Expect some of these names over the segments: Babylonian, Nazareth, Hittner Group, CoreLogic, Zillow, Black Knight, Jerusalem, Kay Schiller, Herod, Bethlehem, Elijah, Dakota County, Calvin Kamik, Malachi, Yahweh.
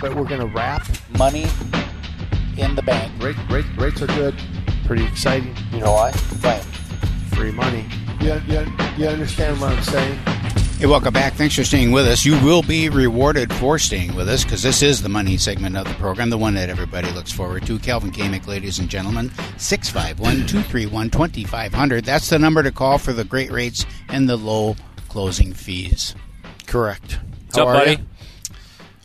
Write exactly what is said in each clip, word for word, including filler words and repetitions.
But we're going to wrap money in the bank. Rate, rate, rates are good. Pretty exciting. You know why? Right. Free money. You, you, you understand what I'm saying? Hey, welcome back. Thanks for staying with us. You will be rewarded for staying with us because this is the money segment of the program, the one that everybody looks forward to. Calvin Kamik, ladies and gentlemen, six five one, two three one, two five zero zero. That's the number to call for the great rates and the low closing fees. Correct. What's How up, buddy? You?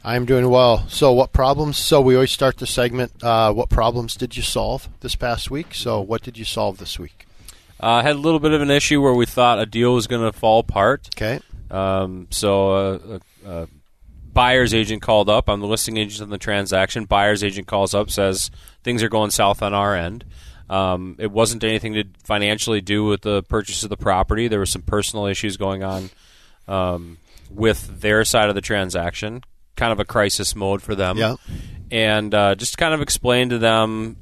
I'm doing well. So what problems? So we always start the segment, uh, what problems did you solve this past week? So what did you solve this week? I uh, had a little bit of an issue where we thought a deal was going to fall apart. Okay. Um, so a, a, a buyer's agent called up. I'm the listing agent on the transaction. Buyer's agent calls up, says things are going south on our end. Um, it wasn't anything to financially do with the purchase of the property. There were some personal issues going on um, with their side of the transaction. Kind of a crisis mode for them. Yeah. And uh, just kind of explain to them,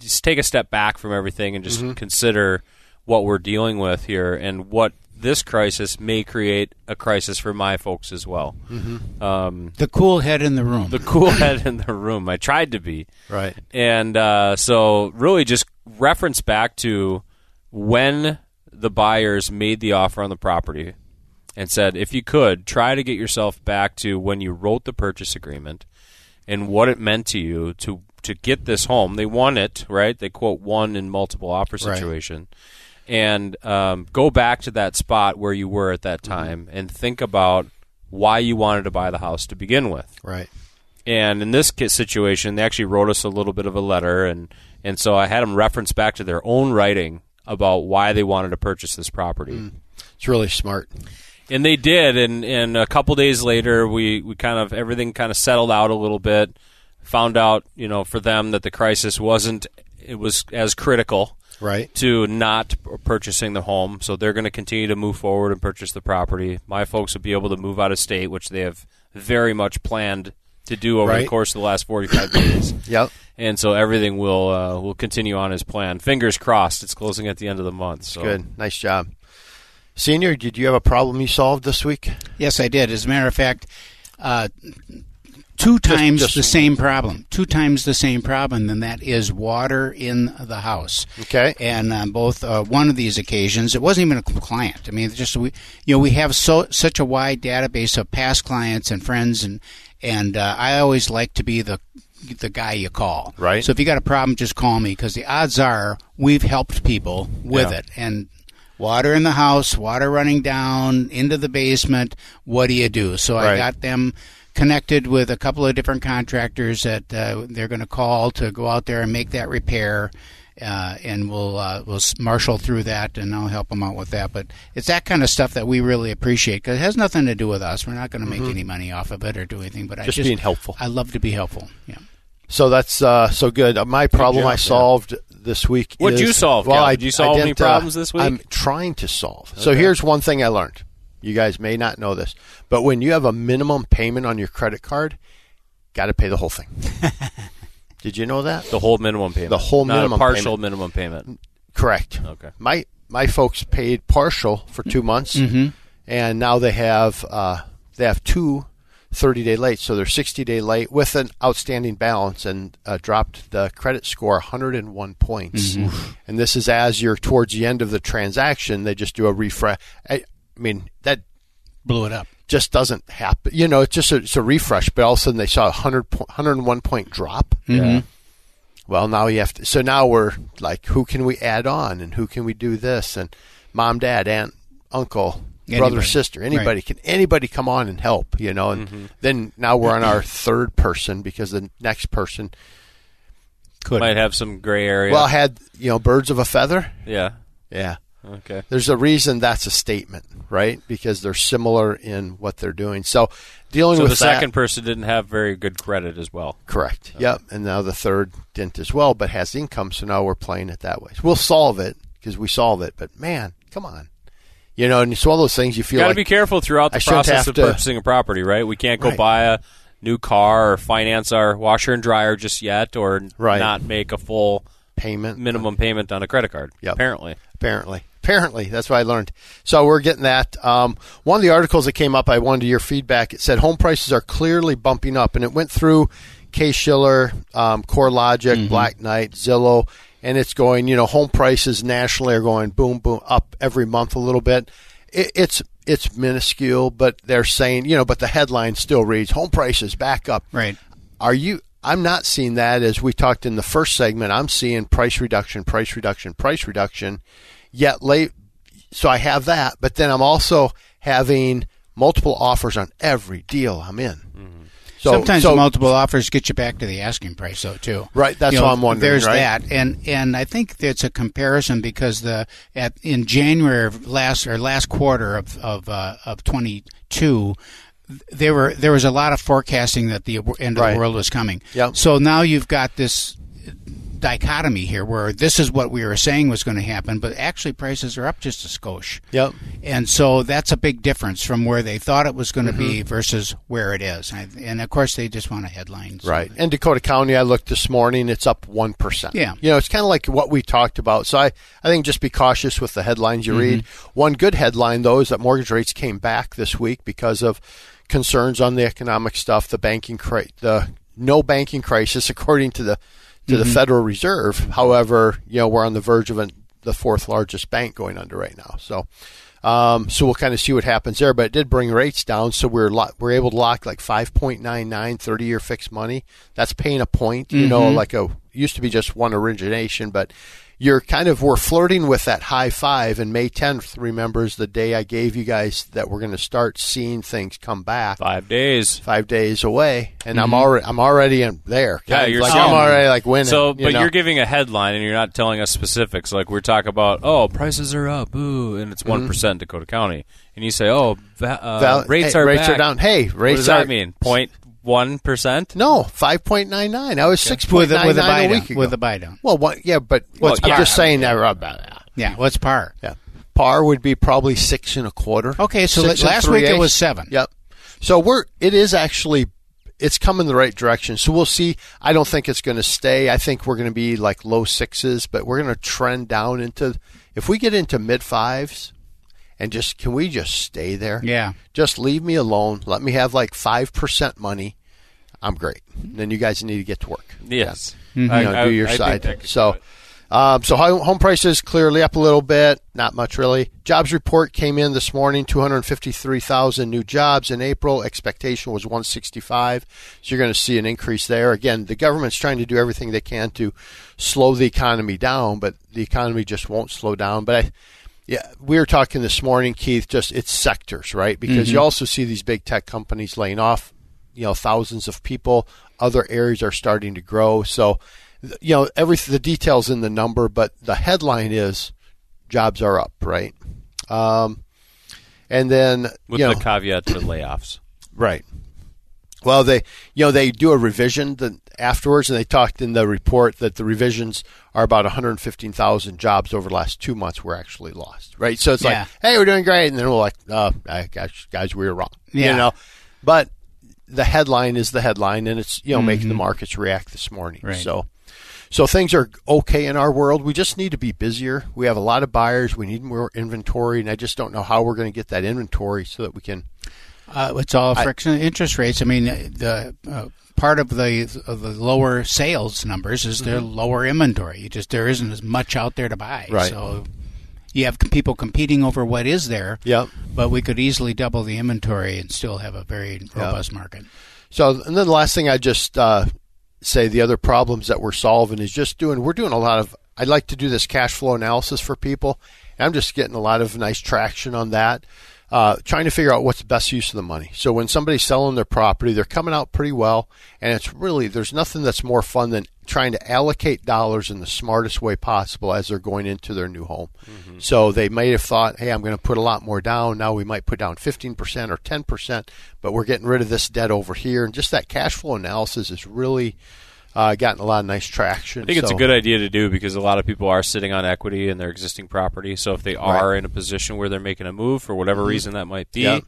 just take a step back from everything and just mm-hmm. consider what we're dealing with here and what this crisis may create a crisis for my folks as well. Mm-hmm. Um, the cool head in the room. The cool head in the room. I tried to be. Right. And uh, so really just reference back to when the buyers made the offer on the property. And said, if you could, try to get yourself back to when you wrote the purchase agreement and what it meant to you to, to get this home. They won it, right? They, quote, won in multiple offer situation. Right. And um, go back to that spot where you were at that time mm-hmm. and think about why you wanted to buy the house to begin with. Right. And in this situation, they actually wrote us a little bit of a letter. And, and so I had them reference back to their own writing about why they wanted to purchase this property. Mm. It's really smart. And they did, and, and a couple days later, we, we kind of everything kind of settled out a little bit. Found out, you know, for them that the crisis wasn't it was as critical, right, to not purchasing the home. So they're going to continue to move forward and purchase the property. My folks will be able to move out of state, which they have very much planned to do over right. the course of the last forty-five days. Yep. And so everything will uh, will continue on as planned. Fingers crossed. It's closing at the end of the month. So. Good. Nice job. Senior, did you have a problem you solved this week? Yes, I did. As a matter of fact, uh, two times just, just the same problem. Two times the same problem, and that is water in the house. Okay. And on both uh, one of these occasions, it wasn't even a client. I mean, just we, you know, we have so such a wide database of past clients and friends, and and uh, I always like to be the the guy you call. Right. So if you got a problem, just call me because the odds are we've helped people with yeah. it and. Water in the house, water running down into the basement. What do you do? So right. I got them connected with a couple of different contractors that uh, they're going to call to go out there and make that repair, uh, and we'll uh, we'll marshal through that, and I'll help them out with that. But it's that kind of stuff that we really appreciate because it has nothing to do with us. We're not going to make mm-hmm. any money off of it or do anything. But just I just being helpful. I love to be helpful. Yeah. So that's uh, so good. My problem good job, I solved. Yeah. This week what is... What you solve, well, Cal? Did you solve any problems uh, this week? I'm trying to solve. Okay. So here's one thing I learned. You guys may not know this, but when you have a minimum payment on your credit card, got to pay the whole thing. Did you know that? The whole minimum payment. The whole not minimum payment. Not a partial payment. minimum payment. Correct. Okay. My my folks paid partial for two months, mm-hmm. and now they have uh, they have two thirty-day late, so they're sixty-day late with an outstanding balance and uh, dropped the credit score one hundred one points. Mm-hmm. And this is as you're towards the end of the transaction, they just do a refresh. I, I mean, that blew it up. Just doesn't happen. You know, it's just a, it's a refresh, but all of a sudden they saw a one hundred one point drop. Mm-hmm. Yeah. Well, now you have to. So now we're like, who can we add on and who can we do this? And mom, dad, aunt, uncle. Anybody. Brother, sister, anybody right. can anybody come on and help, you know? And mm-hmm. then now we're on our third person because the next person could might have some gray area. Well, had you know birds of a feather? Yeah, yeah. Okay. There's a reason that's a statement, right? Because they're similar in what they're doing. So dealing so with the that, second person didn't have very good credit as well. Correct. Okay. Yep. And now the third didn't as well, but has income. So now we're playing it that way. So we'll solve it because we solve it. But man, come on. You know, and it's one of those things you feel you gotta like. Got to be careful throughout the process of to, purchasing a property, right? We can't go right. buy a new car or finance our washer and dryer just yet or right. not make a full payment, minimum on, payment on a credit card, yep. apparently. Apparently. Apparently. That's what I learned. So we're getting that. Um, one of the articles that came up, I wanted your feedback. It said home prices are clearly bumping up, and it went through Kay Schiller, um, CoreLogic, mm-hmm. Black Knight, Zillow. And it's going, you know, home prices nationally are going boom, boom, up every month a little bit. It, it's it's minuscule, but they're saying, you know, but the headline still reads, home prices back up. Right. Are you, I'm not seeing that as we talked in the first segment. I'm seeing price reduction, price reduction, price reduction. Yet late, so I have that, but then I'm also having multiple offers on every deal I'm in. Mm-hmm. So, Sometimes so, multiple offers get you back to the asking price, though, too. Right, that's you know, what I'm wondering, There's right? that, and and I think it's a comparison because the at in January of last or last quarter of of uh, of twenty-two, there were there was a lot of forecasting that the end of right. the world was coming. Yep. So now you've got this dichotomy here where this is what we were saying was going to happen, but actually prices are up just a skosh. Yep. And so that's a big difference from where they thought it was going to mm-hmm. be versus where it is. And of course they just want a headline. So right. And Dakota County, I looked this morning, it's up one percent. Yeah. You know, it's kind of like what we talked about. So I, I think just be cautious with the headlines you mm-hmm. read. One good headline, though, is that mortgage rates came back this week because of concerns on the economic stuff, the banking cri- the no banking crisis, according to the to mm-hmm. the Federal Reserve. However, you know, we're on the verge of an, the fourth largest bank going under right now. So um, so we'll kind of see what happens there. But it did bring rates down, so we're lo- we're able to lock like five point nine nine thirty-year fixed money. That's paying a point, you mm-hmm. know, like a used to be just one origination. But you're kind of, we're flirting with that high five. And May tenth, remember, is the day I gave you guys that we're going to start seeing things come back. Five days. Five days away. And mm-hmm. I'm already I'm already in there. Yeah, you're like, I'm already like winning. So, but you know? You're giving a headline and you're not telling us specifics. Like we're talking about, oh, prices are up, ooh, and it's one percent mm-hmm. Dakota County. And you say, oh, va- uh, Val- rates hey, are rates back. are down. Hey, rates are. What does that are- mean? Point. One percent? No, five point nine nine. I was okay. six point nine nine a week ago. With a buy down. Well, what, yeah, but well, what's, yeah, I'm just saying that about that. Yeah, what's par? Yeah, par would be probably six and a quarter. Okay, so six last week eighths. It was seven. Yep. So we're it is actually it's coming the right direction. So we'll see. I don't think it's going to stay. I think we're going to be like low sixes, but we're going to trend down into if we get into mid fives. And just, can we just stay there? Yeah. Just leave me alone. Let me have like five percent money. I'm great. And then you guys need to get to work. Yes. Yeah. Mm-hmm. I, you know, I, do your I, side. I so, um, so home prices clearly up a little bit. Not much really. Jobs report came in this morning, two hundred fifty-three thousand new jobs in April. Expectation was one sixty-five. So you're going to see an increase there. Again, the government's trying to do everything they can to slow the economy down, but the economy just won't slow down. But I, Yeah, we were talking this morning, Keith, just it's sectors, right? Because mm-hmm. you also see these big tech companies laying off, you know, thousands of people. Other areas are starting to grow. So, you know, every the details in the number, but the headline is jobs are up, right? Um, and then, With you know, the caveat to layoffs. Right. Well, they, you know, they do a revision the, afterwards, and they talked in the report that the revisions are about one hundred fifteen thousand jobs over the last two months were actually lost, right? So it's yeah. like, hey, we're doing great, and then we're like, oh, gosh, guys, we were wrong, yeah. you know. But the headline is the headline, and it's you know mm-hmm. making the markets react this morning. Right. So, so things are okay in our world. We just need to be busier. We have a lot of buyers. We need more inventory, and I just don't know how we're going to get that inventory so that we can. Uh, it's all friction I, interest rates. I mean, the uh, part of the of the lower sales numbers is their mm-hmm. lower inventory. You just there isn't as much out there to buy. Right. So you have people competing over what is there. Yep. But we could easily double the inventory and still have a very robust yep. market. So, and then the last thing I just uh, say, the other problems that we're solving is just doing. We're doing a lot of. I'd like to do this cash flow analysis for people. I'm just getting a lot of nice traction on that. uh, trying to figure out what's the best use of the money. So when somebody's selling their property, they're coming out pretty well, and it's really, there's nothing that's more fun than trying to allocate dollars in the smartest way possible as they're going into their new home. Mm-hmm. So they may have thought, hey, I'm going to put a lot more down. Now we might put down fifteen percent or ten percent, but we're getting rid of this debt over here. And just that cash flow analysis is really uh, gotten a lot of nice traction. I think so, it's a good idea to do because a lot of people are sitting on equity in their existing property. So if they are right. in a position where they're making a move for whatever mm-hmm. reason that might be, yeah.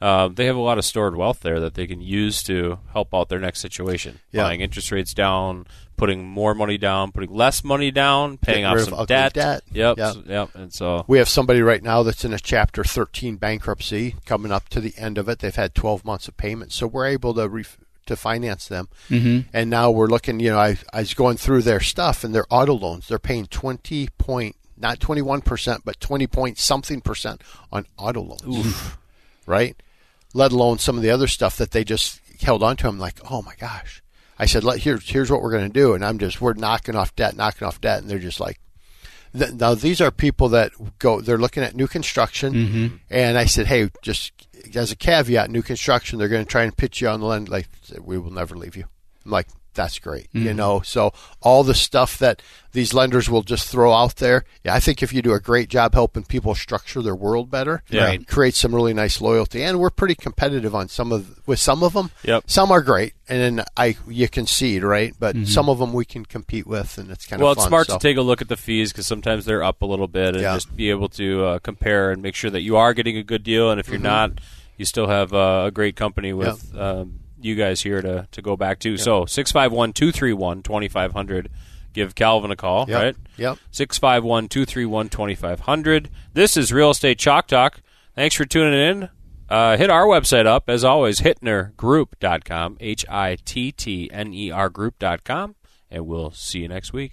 Uh, they have a lot of stored wealth there that they can use to help out their next situation. Yeah. Buying interest rates down, putting more money down, putting less money down, paying off some debt. debt. Yep, yep. So, yep. And so we have somebody right now that's in a Chapter thirteen bankruptcy coming up to the end of it. They've had twelve months of payments, so we're able to re- to finance them. Mm-hmm. And now we're looking. You know, I, I was going through their stuff and their auto loans. They're paying twenty point, not twenty one percent, but twenty point something percent on auto loans. Oof. Right. Let alone some of the other stuff that they just held on to. I'm like, oh my gosh. I said, Let, here, here's what we're going to do. And I'm just, we're knocking off debt, knocking off debt. And they're just like, th- now these are people that go, they're looking at new construction. Mm-hmm. And I said, hey, just as a caveat, new construction, they're going to try and pitch you on the land. Like, we will never leave you. I'm like, that's great. Mm-hmm. You know, so all the stuff that these lenders will just throw out there. Yeah, I think if you do a great job helping people structure their world better, yeah. right, create some really nice loyalty. And we're pretty competitive on some of with some of them. Yep. Some are great, and then I you concede, right? But mm-hmm. some of them we can compete with, and it's kind well, of fun. Well, it's smart so. to take a look at the fees because sometimes they're up a little bit, and yeah. just be able to uh, compare and make sure that you are getting a good deal. And if you're mm-hmm. not, you still have uh, a great company with. Yep. Um, you guys here to, to go back to. Yep. So six five one, two three one, two five zero zero. Give Calvin a call, yep. right? Yep. six five one, two three one, two five zero zero. This is Real Estate Chalk Talk. Thanks for tuning in. Uh, hit our website up, as always, hittner group dot com, H I T T N E R group dot com, and we'll see you next week.